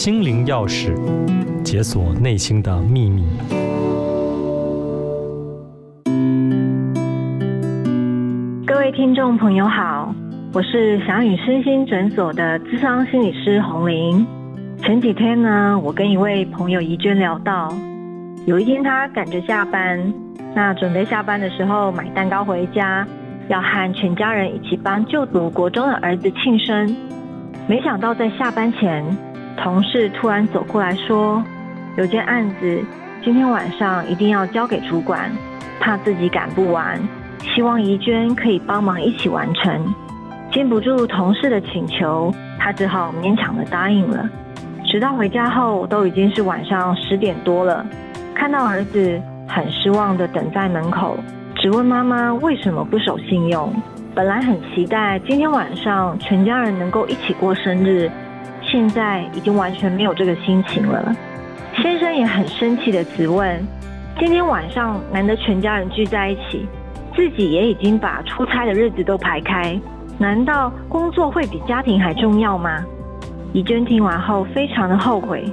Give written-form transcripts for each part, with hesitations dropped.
心灵钥匙，解锁内心的秘密。各位听众朋友好，我是翔宇身心诊所的咨商心理师洪玲。前几天呢，我跟一位朋友怡娟聊到，有一天她赶着下班，那准备下班的时候买蛋糕回家，要和全家人一起帮就读国中的儿子庆生。没想到在下班前，同事突然走过来说，有件案子今天晚上一定要交给主管，怕自己赶不完，希望怡娟可以帮忙一起完成。经不住同事的请求，他只好勉强的答应了。直到回家后都已经是晚上10点多了，看到儿子很失望的等在门口，只问妈妈为什么不守信用。本来很期待今天晚上全家人能够一起过生日，现在已经完全没有这个心情了。先生也很生气的质问，今天晚上难得全家人聚在一起，自己也已经把出差的日子都排开，难道工作会比家庭还重要吗？怡娟听完后非常的后悔，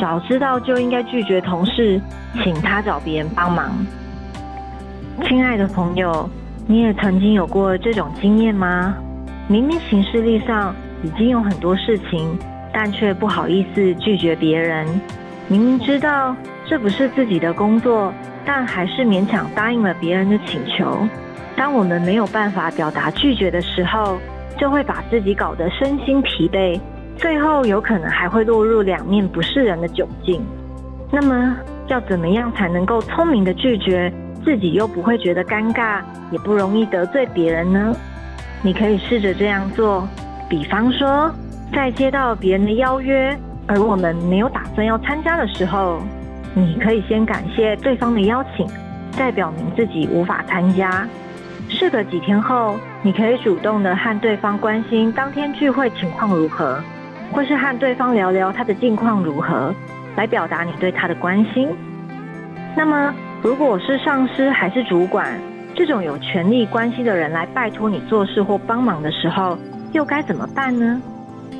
早知道就应该拒绝同事，请他找别人帮忙。亲爱的朋友，你也曾经有过这种经验吗？明明行事历上已经有很多事情，但却不好意思拒绝别人。明明知道这不是自己的工作，但还是勉强答应了别人的请求。当我们没有办法表达拒绝的时候，就会把自己搞得身心疲惫，最后有可能还会落入两面不是人的窘境。那么要怎么样才能够聪明的拒绝，自己又不会觉得尴尬，也不容易得罪别人呢？你可以试着这样做，比方说在接到别人的邀约，而我们没有打算要参加的时候，你可以先感谢对方的邀请，再表明自己无法参加。事隔几天后，你可以主动的和对方关心当天聚会情况如何，或是和对方聊聊他的近况如何，来表达你对他的关心。那么如果是上司还是主管这种有权力关系的人来拜托你做事或帮忙的时候，又该怎么办呢？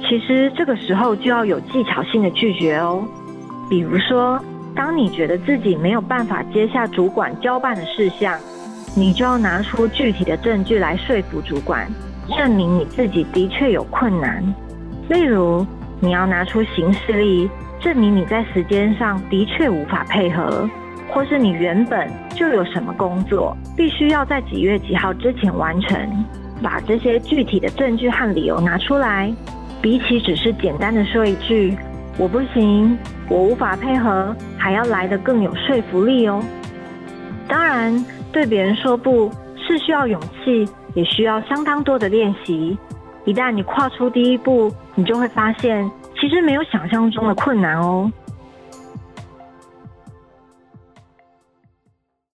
其实这个时候就要有技巧性的拒绝哦。比如说，当你觉得自己没有办法接下主管交办的事项，你就要拿出具体的证据来说服主管，证明你自己的确有困难。例如，你要拿出行事历，证明你在时间上的确无法配合，或是你原本就有什么工作，必须要在几月几号之前完成。把这些具体的证据和理由拿出来，比起只是简单的说一句“我不行，我无法配合”，还要来得更有说服力哦。当然，对别人说不是需要勇气，也需要相当多的练习。一旦你跨出第一步，你就会发现其实没有想象中的困难哦。